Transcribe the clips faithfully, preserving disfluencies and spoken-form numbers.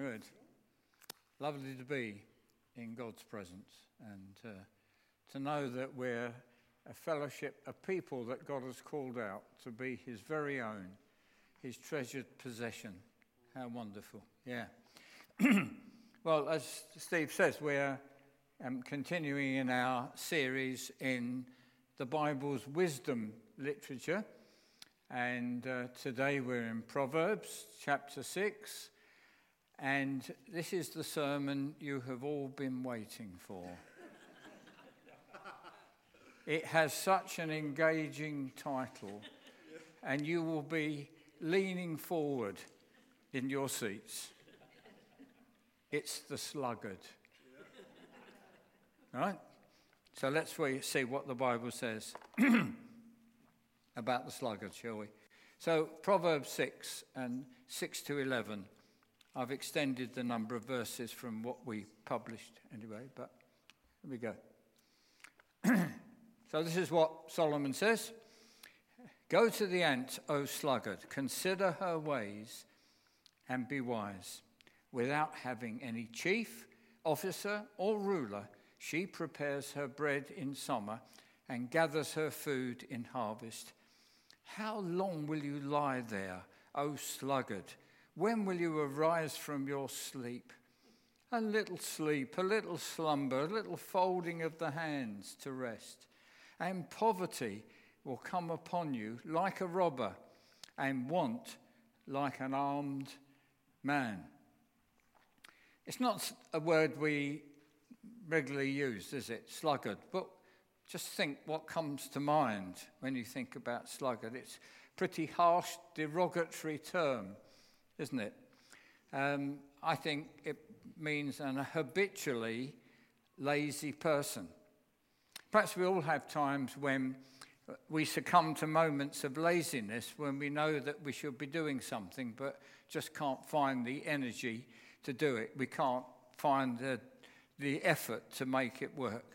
Good. Lovely to be in God's presence and uh, to know that we're a fellowship, a people that God has called out to be his very own, his treasured possession. How wonderful. Yeah. Well, as Steve says, we're um, continuing in our series in the Bible's wisdom literature. And uh, today we're in Proverbs chapter six. And this is the sermon you have all been waiting for. It has such an engaging title, and you will be leaning forward in your seats. It's the sluggard. Right? So let's see what the Bible says about the sluggard, shall we? So Proverbs six and six to eleven. I've extended the number of verses from what we published anyway, but here we go. So this is what Solomon says. Go to the ant, O sluggard, consider her ways and be wise. Without having any chief, officer or ruler, she prepares her bread in summer and gathers her food in harvest. How long will you lie there, O sluggard? When will you arise from your sleep? A little sleep, a little slumber, a little folding of the hands to rest. And poverty will come upon you like a robber, and want like an armed man. It's not a word we regularly use, is it? Sluggard. But just think what comes to mind when you think about sluggard. It's a pretty harsh, derogatory term, isn't it? Um, I think it means an habitually lazy person. Perhaps we all have times when we succumb to moments of laziness when we know that we should be doing something but just can't find the energy to do it. We can't find the, the effort to make it work.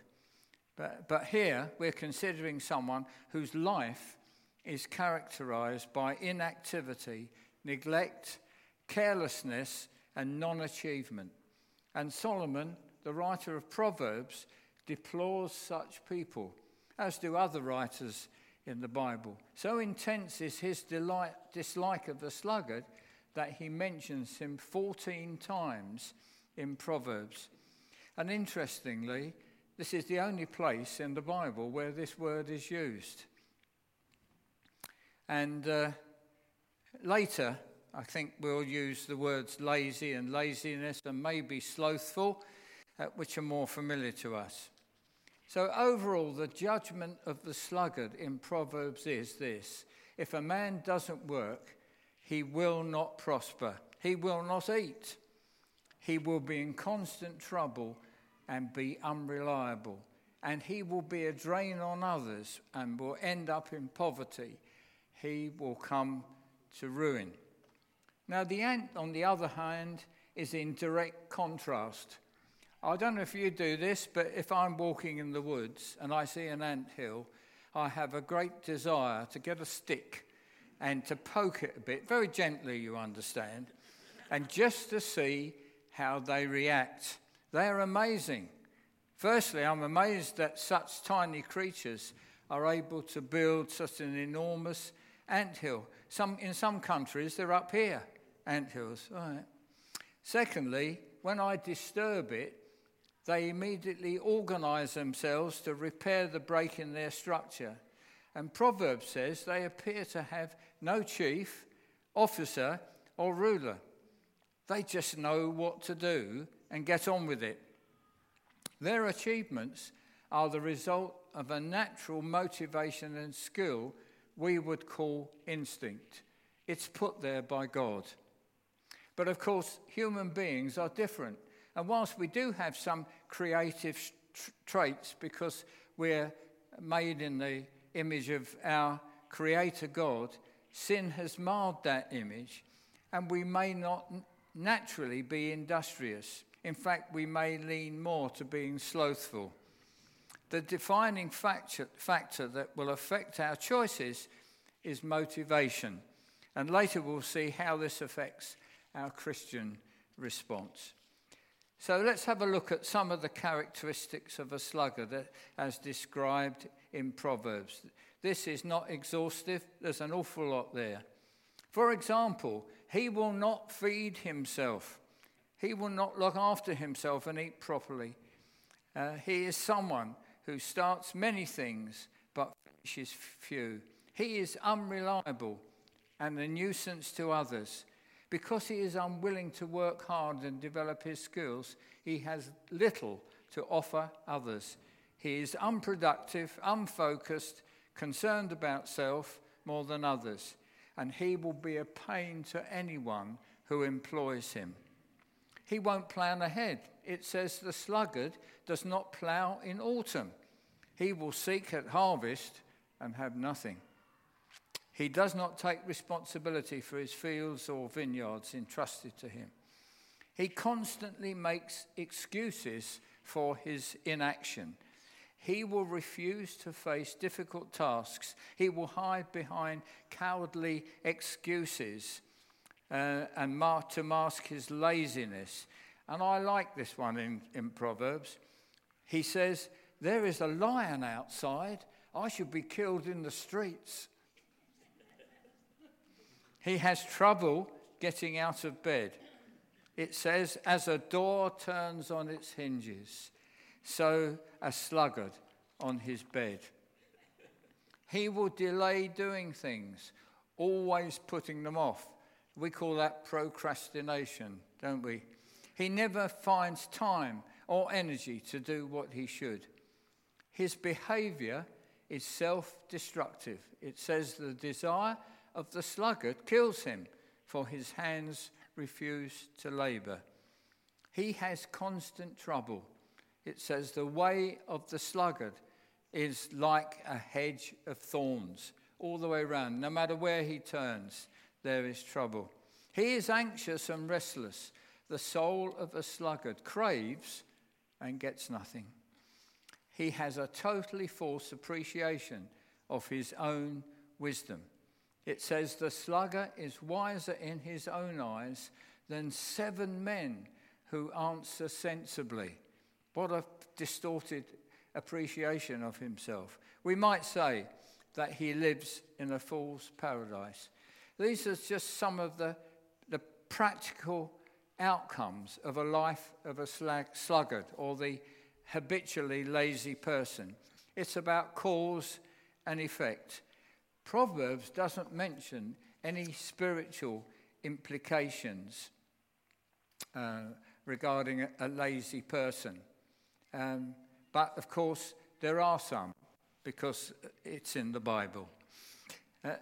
But, but here we're considering someone whose life is characterized by inactivity, neglect, carelessness, and non-achievement. And Solomon, the writer of Proverbs, deplores such people, as do other writers in the Bible. So intense is his delight, dislike of the sluggard that he mentions him fourteen times in Proverbs. And interestingly, this is the only place in the Bible where this word is used. And uh, later, I think we'll use the words lazy and laziness and maybe slothful, uh, which are more familiar to us. So overall, the judgment of the sluggard in Proverbs is this. If a man doesn't work, he will not prosper. He will not eat. He will be in constant trouble and be unreliable. And he will be a drain on others and will end up in poverty. He will come to ruin. Now, the ant, on the other hand, is in direct contrast. I don't know if you do this, but if I'm walking in the woods and I see an anthill, I have a great desire to get a stick and to poke it a bit, very gently, you understand, and just to see how they react. They're amazing. Firstly, I'm amazed that such tiny creatures are able to build such an enormous anthill. Some, in some countries, they're up here, anthills. All right. Secondly, when I disturb it, they immediately organise themselves to repair the break in their structure. And Proverbs says they appear to have no chief, officer or ruler. They just know what to do and get on with it. Their achievements are the result of a natural motivation and skill we would call instinct. It's put there by God. But of course, human beings are different. And whilst we do have some creative tra- traits because we're made in the image of our Creator God, sin has marred that image, and we may not n- naturally be industrious. In fact, we may lean more to being slothful. The defining factor, factor that will affect our choices is motivation. And later we'll see how this affects our Christian response. So let's have a look at some of the characteristics of a sluggard as described in Proverbs. This is not exhaustive. There's an awful lot there. For example, he will not feed himself. He will not look after himself and eat properly. Uh, he is someone who starts many things but finishes few. He is unreliable and a nuisance to others. Because he is unwilling to work hard and develop his skills, he has little to offer others. He is unproductive, unfocused, concerned about self more than others, and he will be a pain to anyone who employs him. He won't plan ahead. It says the sluggard does not plough in autumn. He will seek at harvest and have nothing. He does not take responsibility for his fields or vineyards entrusted to him. He constantly makes excuses for his inaction. He will refuse to face difficult tasks. He will hide behind cowardly excuses uh, and mar- to mask his laziness. And I like this one in, in Proverbs. He says, "There is a lion outside. I should be killed in the streets." He has trouble getting out of bed. It says, as a door turns on its hinges, so a sluggard on his bed. He will delay doing things, always putting them off. We call that procrastination, don't we? He never finds time or energy to do what he should. His behaviour is self-destructive. It says the desire of the sluggard kills him, for his hands refuse to labour. He has constant trouble. It says the way of the sluggard is like a hedge of thorns all the way round. No matter where he turns, there is trouble. He is anxious and restless. The soul of a sluggard craves and gets nothing. He has a totally false appreciation of his own wisdom. It says the sluggard is wiser in his own eyes than seven men who answer sensibly. What a distorted appreciation of himself. We might say that he lives in a fool's paradise. These are just some of the, the practical outcomes of a life of a slag, sluggard or the habitually lazy person. It's about cause and effect. Proverbs doesn't mention any spiritual implications uh, regarding a, a lazy person. Um, but, of course, there are some, because it's in the Bible. Uh,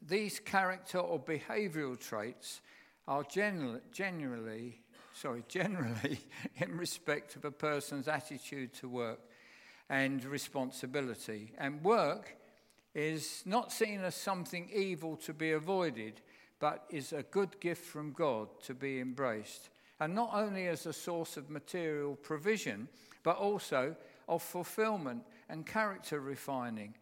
these character or behavioural traits are generally, generally, sorry, generally in respect of a person's attitude to work and responsibility. And work is not seen as something evil to be avoided, but is a good gift from God to be embraced, and not only as a source of material provision, but also of fulfillment and character refining.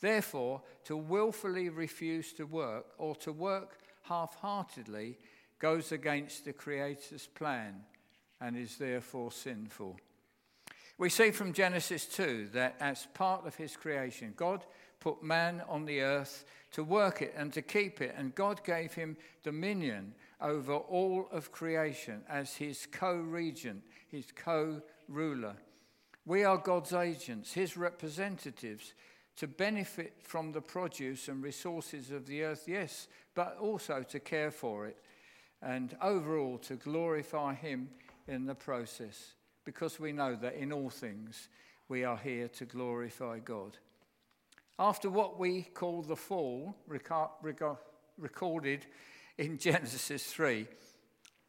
Therefore, to willfully refuse to work or to work half-heartedly goes against the Creator's plan and is therefore sinful. We see from Genesis two that as part of his creation, God put man on the earth to work it and to keep it, and God gave him dominion over all of creation as his co-regent, his co-ruler. We are God's agents, his representatives, to benefit from the produce and resources of the earth, yes, but also to care for it, and overall to glorify him in the process, because we know that in all things we are here to glorify God. After what we call the fall, reca- reca- recorded in Genesis three,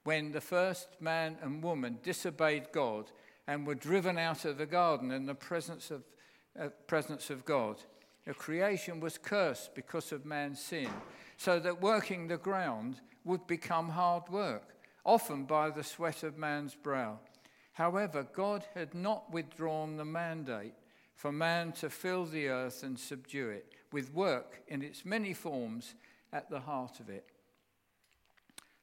when the first man and woman disobeyed God and were driven out of the garden in the presence of, uh, presence of God, the creation was cursed because of man's sin, so that working the ground would become hard work, often by the sweat of man's brow. However, God had not withdrawn the mandate for man to fill the earth and subdue it, with work in its many forms at the heart of it.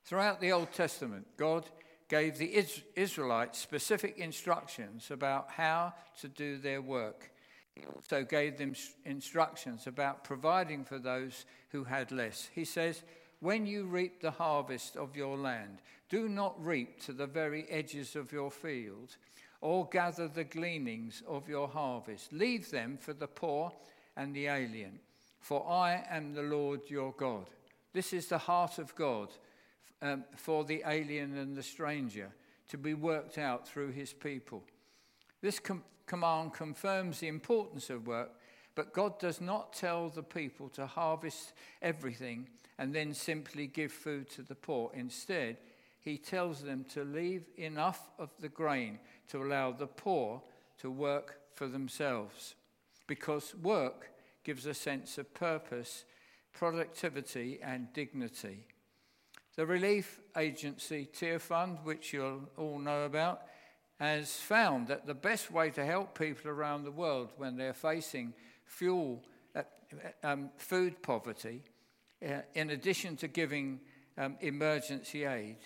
Throughout the Old Testament, God gave the Israelites specific instructions about how to do their work. He also gave them instructions about providing for those who had less. He says, when you reap the harvest of your land, do not reap to the very edges of your field, or gather the gleanings of your harvest. Leave them for the poor and the alien, for I am the Lord your God. This is the heart of God um, for the alien and the stranger, to be worked out through his people. This com- command confirms the importance of work, but God does not tell the people to harvest everything and then simply give food to the poor. Instead, he tells them to leave enough of the grain to allow the poor to work for themselves, because work gives a sense of purpose, productivity and dignity. The relief agency Tear Fund, which you'll all know about, has found that the best way to help people around the world when they're facing fuel, uh, um, food poverty, uh, in addition to giving um, emergency aid,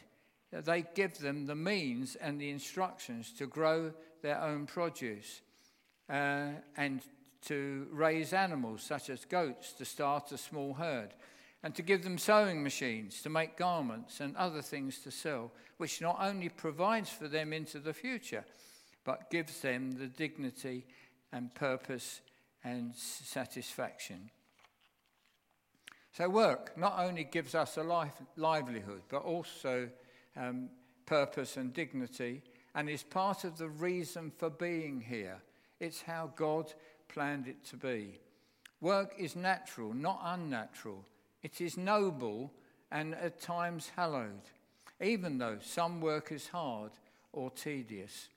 they give them the means and the instructions to grow their own produce uh, and to raise animals such as goats to start a small herd, and to give them sewing machines to make garments and other things to sell, which not only provides for them into the future, but gives them the dignity and purpose and satisfaction. So work not only gives us a life, livelihood, but also Um, purpose and dignity, and is part of the reason for being here. It's how God planned it to be. Work is natural, not unnatural. It is noble and at times hallowed, even though some work is hard or tedious.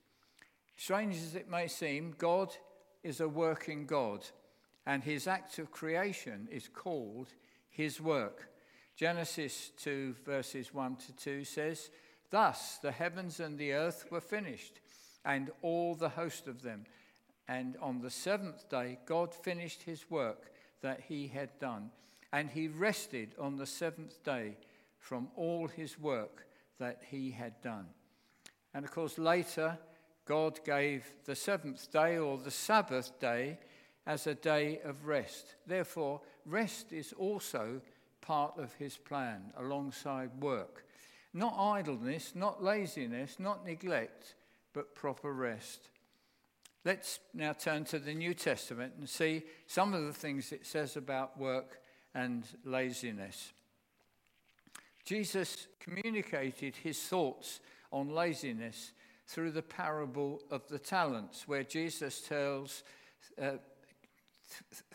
Strange as it may seem, God is a working God, and his act of creation is called his work. Genesis two, verses one to two says, thus the heavens and the earth were finished, and all the host of them. And on the seventh day, God finished his work that he had done. And he rested on the seventh day from all his work that he had done. And of course, later, God gave the seventh day, or the Sabbath day, as a day of rest. Therefore, rest is also part of his plan alongside work. Not idleness, not laziness, not neglect, but proper rest. Let's now turn to the New Testament and see some of the things it says about work and laziness. Jesus communicated his thoughts on laziness through the parable of the talents, where Jesus tells uh, th-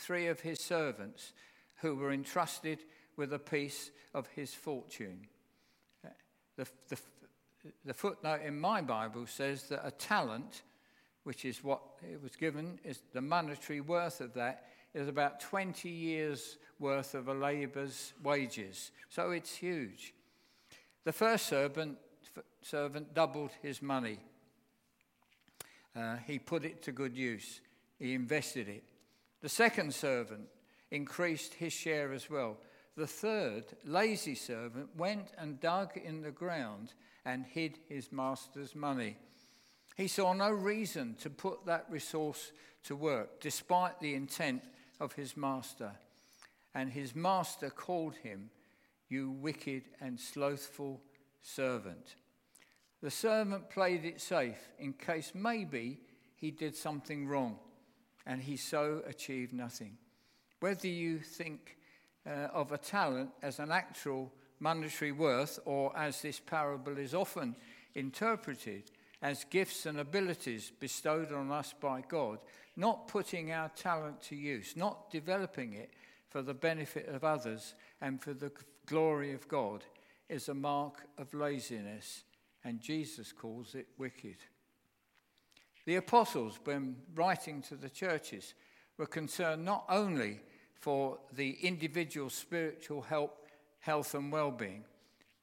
three of his servants who were entrusted with a piece of his fortune. The, the, the footnote in my Bible says that a talent, which is what it was given, is the monetary worth of that, is about twenty years' worth of a labourer's wages. So it's huge. The first servant, servant doubled his money. Uh, he put it to good use. He invested it. The second servant increased his share as well. The third, lazy servant, went and dug in the ground and hid his master's money. He saw no reason to put that resource to work, despite the intent of his master. And his master called him, you wicked and slothful servant. The servant played it safe in case maybe he did something wrong, and he so achieved nothing. Whether you think Uh, of a talent as an actual monetary worth, or as this parable is often interpreted, as gifts and abilities bestowed on us by God, not putting our talent to use, not developing it for the benefit of others and for the glory of God, is a mark of laziness, and Jesus calls it wicked. The apostles, when writing to the churches, were concerned not only for the individual spiritual help, health and well-being,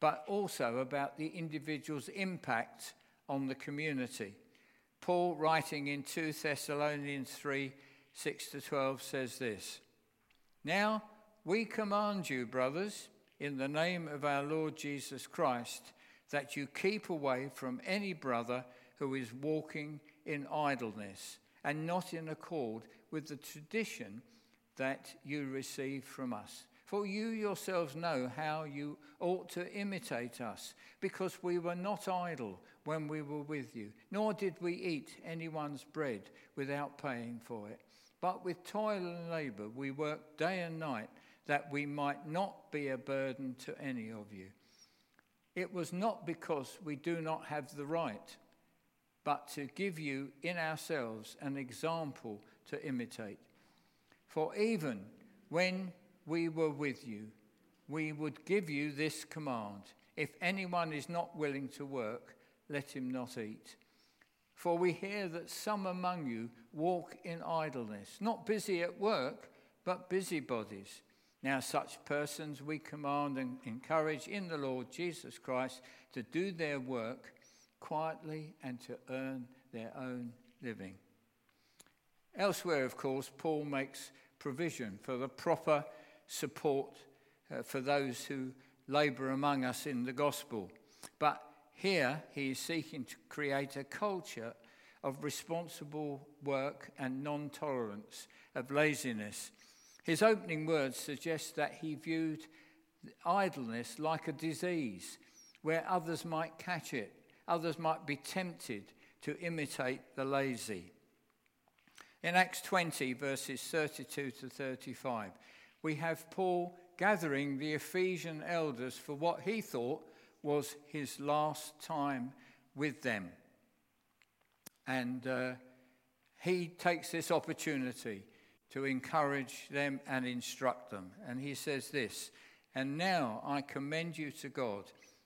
but also about the individual's impact on the community. Paul, writing in two Thessalonians three, six to twelve, says this, now we command you, brothers, in the name of our Lord Jesus Christ, that you keep away from any brother who is walking in idleness and not in accord with the tradition that you receive from us. For you yourselves know how you ought to imitate us, because we were not idle when we were with you, nor did we eat anyone's bread without paying for it. But with toil and labour we worked day and night, that we might not be a burden to any of you. It was not because we do not have the right, but to give you in ourselves an example to imitate. For even when we were with you, we would give you this command: if anyone is not willing to work, let him not eat. For we hear that some among you walk in idleness, not busy at work, but busybodies. Now such persons we command and encourage in the Lord Jesus Christ to do their work quietly and to earn their own living. Elsewhere, of course, Paul makes provision for the proper support uh, for those who labour among us in the gospel. But here he is seeking to create a culture of responsible work and non-tolerance of laziness. His opening words suggest that he viewed idleness like a disease where others might catch it, others might be tempted to imitate the lazy. In Acts twenty, verses thirty-two to thirty-five, we have Paul gathering the Ephesian elders for what he thought was his last time with them. And uh, he takes this opportunity to encourage them and instruct them. And he says this: "And now I commend you to God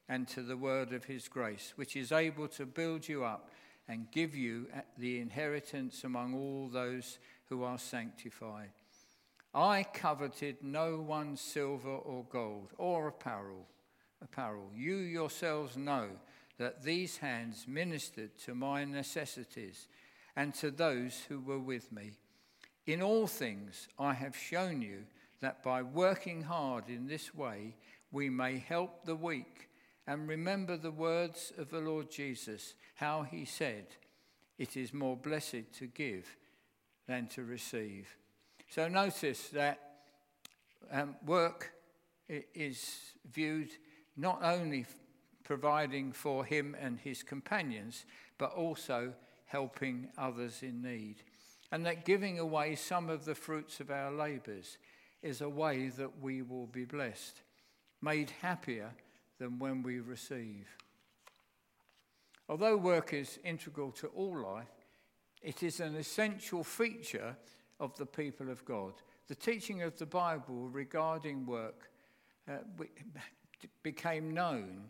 and to the word of his grace, which is able to build you up and give you the inheritance among all those who are sanctified. I coveted no one's silver or gold or apparel. Apparel. You yourselves know that these hands ministered to my necessities and to those who were with me. In all things I have shown you that by working hard in this way we may help the weak, and remember the words of the Lord Jesus, how he said, 'It is more blessed to give than to receive.'" So notice that um, work is viewed not only providing for him and his companions, but also helping others in need. And that giving away some of the fruits of our labours is a way that we will be blessed, made happier than when we receive. Although work is integral to all life, it is an essential feature of the people of God. The teaching of the Bible regarding work uh, became known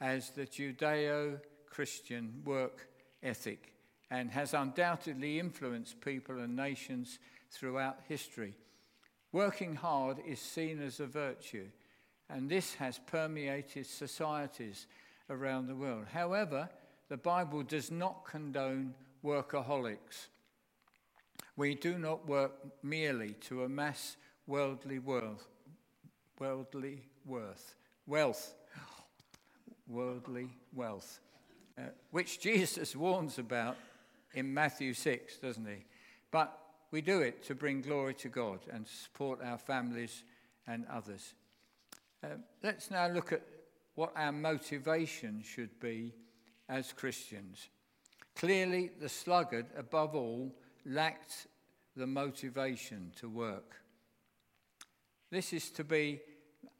as the Judeo-Christian work ethic and has undoubtedly influenced people and nations throughout history. Working hard is seen as a virtue, and this has permeated societies around the world. However, the Bible does not condone workaholics. We do not work merely to amass worldly worth. Worldly worth. Wealth. Worldly wealth. Uh, which Jesus warns about in Matthew six, doesn't he? But we do it to bring glory to God and support our families and others. Uh, let's now look at what our motivation should be as Christians. Clearly, the sluggard, above all, lacked the motivation to work. This is to be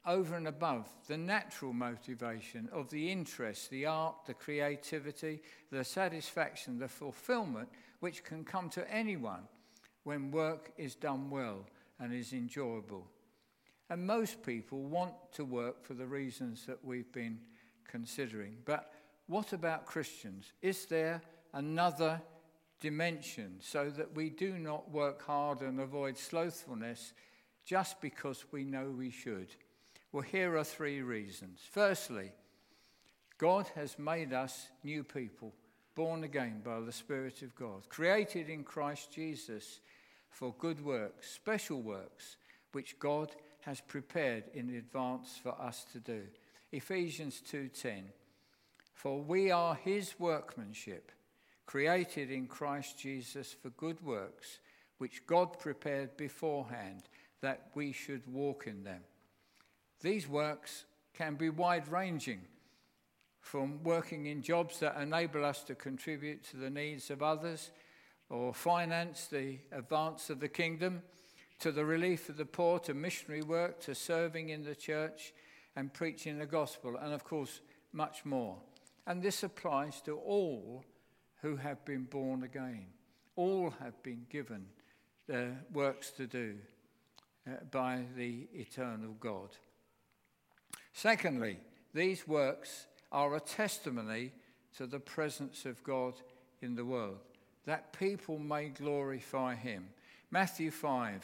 over and above the natural motivation of the interest, the art, the creativity, the satisfaction, the fulfillment, which can come to anyone when work is done well and is enjoyable. And most people want to work for the reasons that we've been considering. But what about Christians? Is there another dimension so that we do not work hard and avoid slothfulness just because we know we should? Well, here are three reasons. Firstly, God has made us new people, born again by the Spirit of God, created in Christ Jesus for good works, special works, which God has prepared in advance for us to do. Ephesians two ten. For we are his workmanship, created in Christ Jesus for good works, which God prepared beforehand that we should walk in them. These works can be wide-ranging, from working in jobs that enable us to contribute to the needs of others or finance the advance of the kingdom, to the relief of the poor, to missionary work, to serving in the church and preaching the gospel, and of course, much more. And this applies to all who have been born again. All have been given uh, works to do uh, by the eternal God. Secondly, these works are a testimony to the presence of God in the world, that people may glorify him. Matthew five,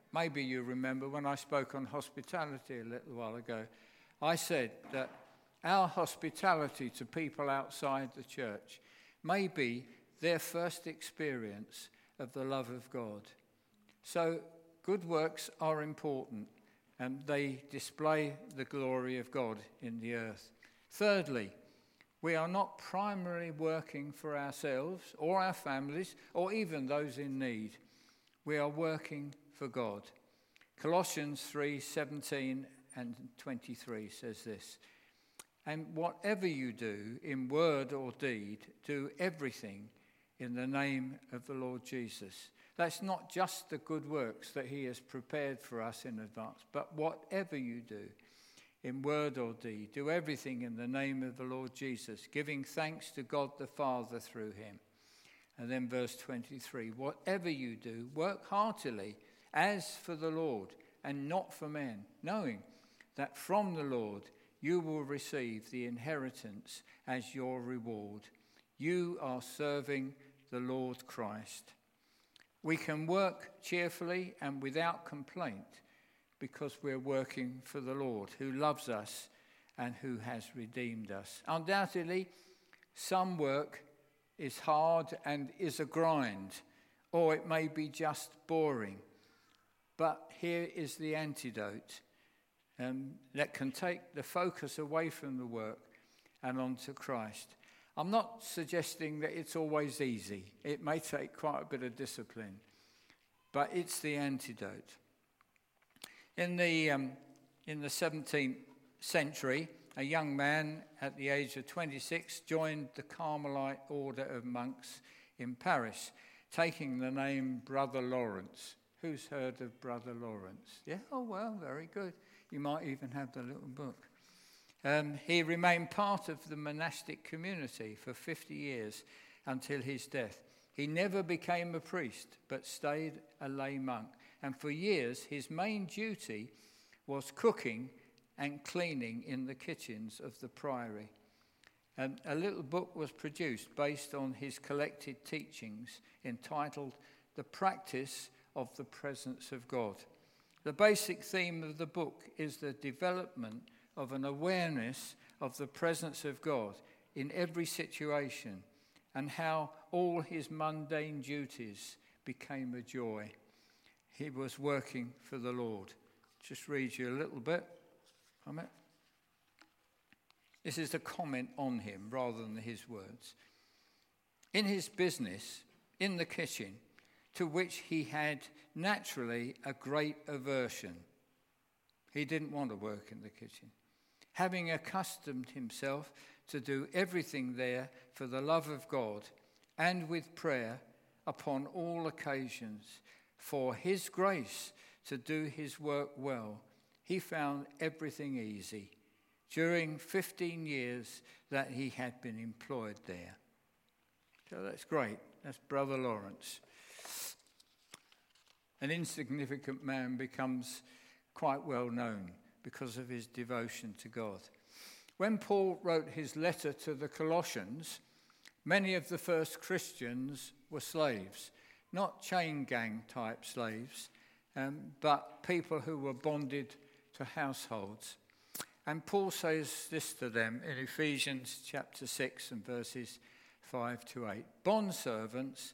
maybe you remember, when I spoke on hospitality a little while ago, I said that our hospitality to people outside the church may be their first experience of the love of God. So good works are important, and they display the glory of God in the earth. Thirdly, we are not primarily working for ourselves or our families or even those in need. We are working for God. Colossians three, seventeen and twenty-three says this: and whatever you do in word or deed, do everything in the name of the Lord Jesus. That's not just the good works that he has prepared for us in advance, but whatever you do in word or deed, do everything in the name of the Lord Jesus, giving thanks to God the Father through him. And then verse twenty-three, whatever you do, work heartily as for the Lord and not for men, knowing that from the Lord you will receive the inheritance as your reward. You are serving the Lord Christ. We can work cheerfully and without complaint because we're working for the Lord who loves us and who has redeemed us. Undoubtedly, some work is hard and is a grind, or it may be just boring. But here is the antidote um, that can take the focus away from the work and onto Christ. I'm not suggesting that it's always easy. It may take quite a bit of discipline, but it's the antidote. In the um, in the seventeenth century, a young man at the age of twenty-six joined the Carmelite order of monks in Paris, taking the name Brother Lawrence. Who's heard of Brother Lawrence? Yeah, oh well, very good. You might even have the little book. Um, he remained part of the monastic community for fifty years until his death. He never became a priest, but stayed a lay monk. And for years, his main duty was cooking and cleaning in the kitchens of the priory. And a little book was produced based on his collected teachings entitled The Practice of the Presence of God. The basic theme of the book is the development of an awareness of the presence of God in every situation, and how all his mundane duties became a joy. He was working for the Lord. Just read you a little bit from it. This is the comment on him rather than his words. In his business, in the kitchen, to which he had naturally a great aversion. He didn't want to work in the kitchen. Having accustomed himself to do everything there for the love of God and with prayer upon all occasions, for his grace to do his work well, he found everything easy during fifteen years that he had been employed there. So that's great. That's Brother Lawrence. An insignificant man becomes quite well known because of his devotion to God. When Paul wrote his letter to the Colossians, Many of the first Christians were slaves, not chain gang type slaves, um, but people who were bonded to households. And Paul says this to them in Ephesians chapter six and verses five to eight. Bondservants,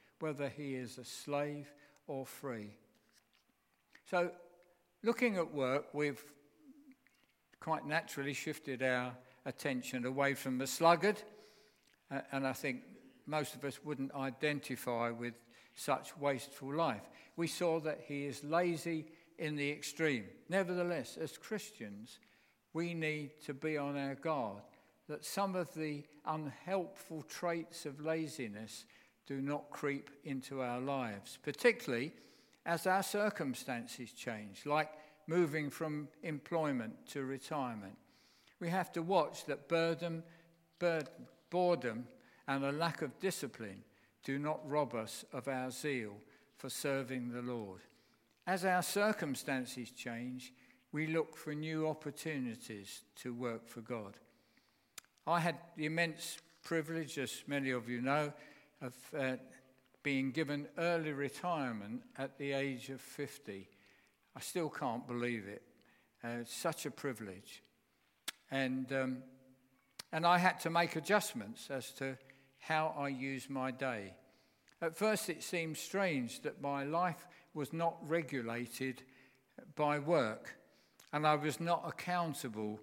whether he is a slave or free. So, looking at work, we've quite naturally shifted our attention away from the sluggard, and I think most of us wouldn't identify with such wasteful life. We saw that he is lazy in the extreme. Nevertheless, as Christians, we need to be on our guard that some of the unhelpful traits of laziness do not creep into our lives, particularly as our circumstances change, like moving from employment to retirement. We have to watch that burden, burden, boredom and a lack of discipline do not rob us of our zeal for serving the Lord. As our circumstances change, we look for new opportunities to work for God. I had the immense privilege, as many of you know, of uh, being given early retirement at the age of fifty. I still can't believe it. Uh, it's such a privilege. And um, and I had to make adjustments as to how I used my day. At first it seemed strange that my life was not regulated by work and I was not accountable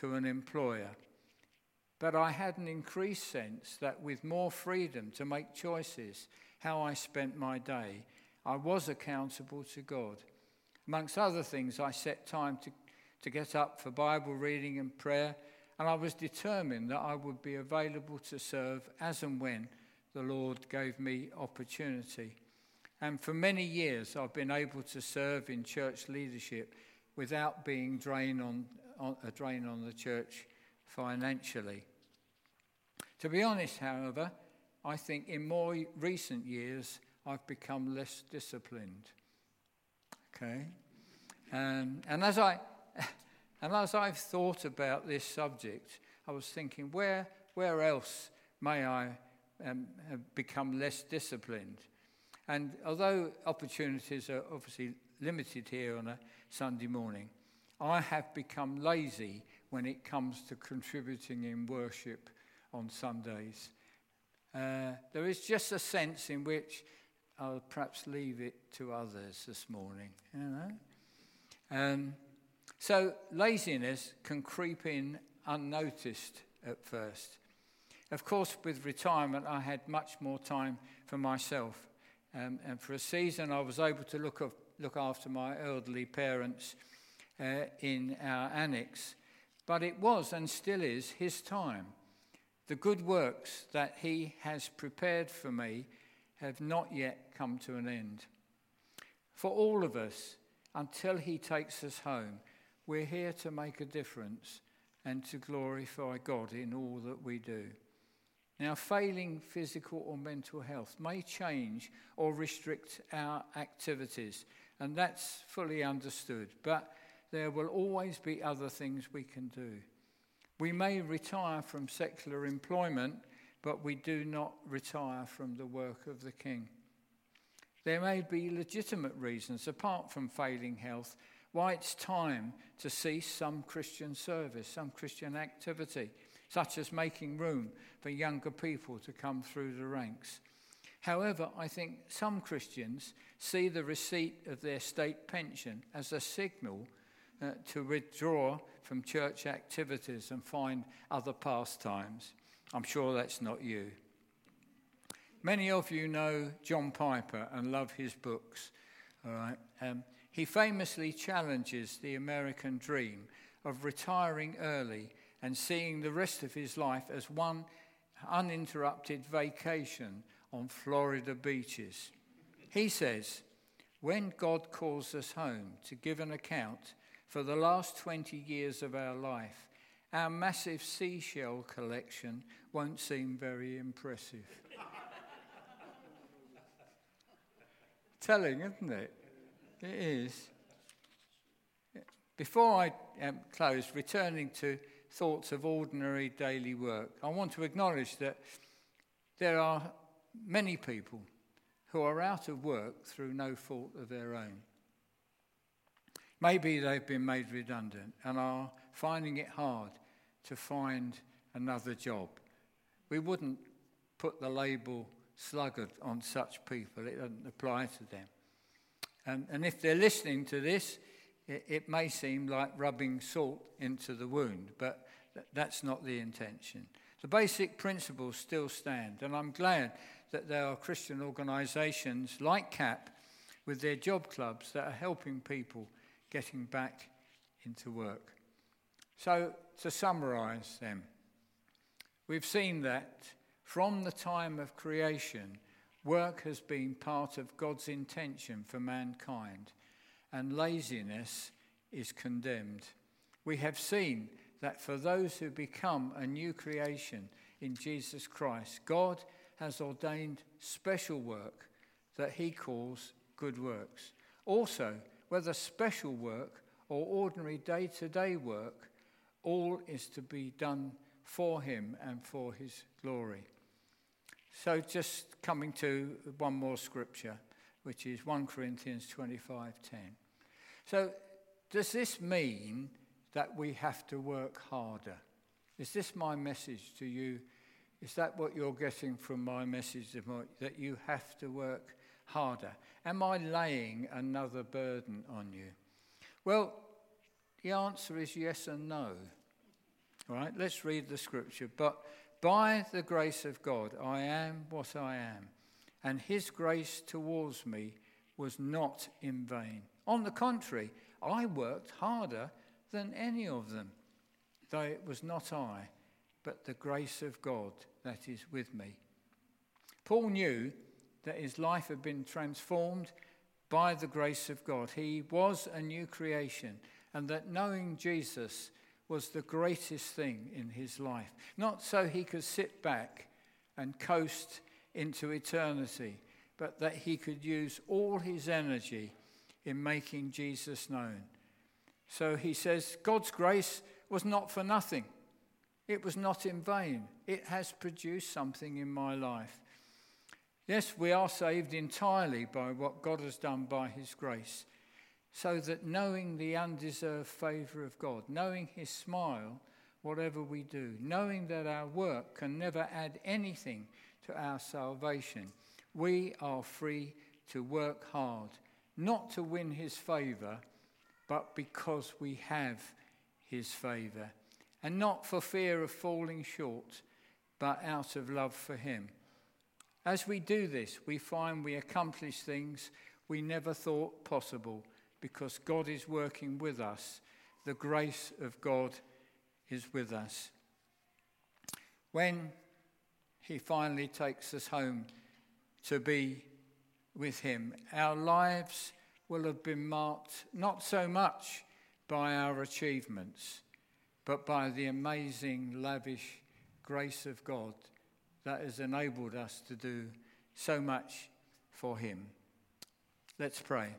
to an employer. But I had an increased sense that with more freedom to make choices how I spent my day, I was accountable to God. Amongst other things, I set time to, to get up for Bible reading and prayer, and I was determined that I would be available to serve as and when the Lord gave me opportunity. And for many years, I've been able to serve in church leadership without being drain on, on, a drain on the church financially. To be honest, however, I think in more recent years, I've become less disciplined. Okay? Um, and as I... And as I've thought about this subject, I was thinking, where where else may I um, have become less disciplined? And although opportunities are obviously limited here on a Sunday morning, I have become lazy when it comes to contributing in worship on Sundays. Uh, there is just a sense in which I'll perhaps leave it to others this morning, you know? Um, So laziness can creep in unnoticed at first. Of course, with retirement, I had much more time for myself. Um, and for a season, I was able to look, up, look after my elderly parents uh, in our annex. But it was and still is his time. The good works that he has prepared for me have not yet come to an end. For all of us, until he takes us home, we're here to make a difference and to glorify God in all that we do. Now, failing physical or mental health may change or restrict our activities, and that's fully understood, but there will always be other things we can do. We may retire from secular employment, but we do not retire from the work of the King. There may be legitimate reasons, apart from failing health, why it's time to cease some Christian service, some Christian activity, such as making room for younger people to come through the ranks. However, I think some Christians see the receipt of their state pension as a signal uh, to withdraw from church activities and find other pastimes. I'm sure that's not you. Many of you know John Piper and love his books. All right. Um, He famously challenges the American dream of retiring early and seeing the rest of his life as one uninterrupted vacation on Florida beaches. He says, when God calls us home to give an account for the last twenty years of our life, our massive seashell collection won't seem very impressive. Telling, isn't it? It is. Before I um, close, returning to thoughts of ordinary daily work, I want to acknowledge that there are many people who are out of work through no fault of their own. Maybe they've been made redundant and are finding it hard to find another job. We wouldn't put the label sluggard on such people. It doesn't apply to them. And, and if they're listening to this, it, it may seem like rubbing salt into the wound, but th- that's not the intention. The basic principles still stand, and I'm glad that there are Christian organisations like C A P with their job clubs that are helping people getting back into work. So, to summarise them, we've seen that from the time of creation, work has been part of God's intention for mankind, and laziness is condemned. We have seen that for those who become a new creation in Jesus Christ, God has ordained special work that he calls good works. Also, whether special work or ordinary day-to-day work, all is to be done for him and for his glory. So just coming to one more scripture, which is First Corinthians twenty-five ten. So does this mean that we have to work harder? Is this my message to you? Is that what you're getting from my message, that you have to work harder? Am I laying another burden on you? Well, the answer is yes and no. All right, let's read the scripture. But by the grace of God, I am what I am, and his grace towards me was not in vain. On the contrary, I worked harder than any of them, though it was not I, but the grace of God that is with me. Paul knew that his life had been transformed by the grace of God. He was a new creation, and that knowing Jesus was the greatest thing in his life, not so he could sit back and coast into eternity, but that he could use all his energy in making Jesus known. So he says, God's grace was not for nothing. It was not in vain. It has produced something in my life. Yes, we are saved entirely by what God has done by his grace, so that knowing the undeserved favour of God, knowing his smile, whatever we do, knowing that our work can never add anything to our salvation, we are free to work hard, not to win his favour, but because we have his favour, and not for fear of falling short, but out of love for him. As we do this, we find we accomplish things we never thought possible, because God is working with us. The grace of God is with us. When he finally takes us home to be with him, our lives will have been marked not so much by our achievements, but by the amazing, lavish grace of God that has enabled us to do so much for him. Let's pray.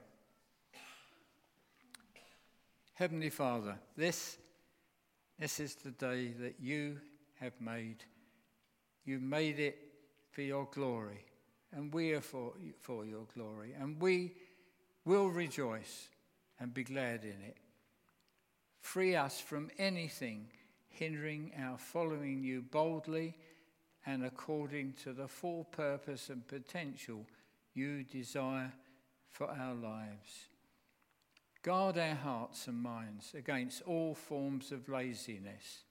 Heavenly Father, this, this is the day that you have made. You made it for your glory, and we are for, for your glory, and we will rejoice and be glad in it. Free us from anything hindering our following you boldly and according to the full purpose and potential you desire for our lives. Guard our hearts and minds against all forms of laziness,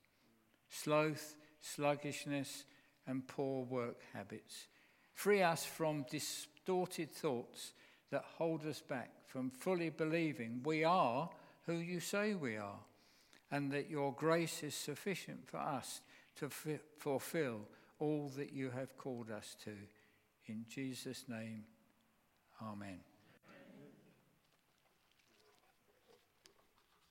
sloth, sluggishness, and poor work habits. Free us from distorted thoughts that hold us back from fully believing we are who you say we are, and that your grace is sufficient for us to f- fulfill all that you have called us to. In Jesus' name, amen.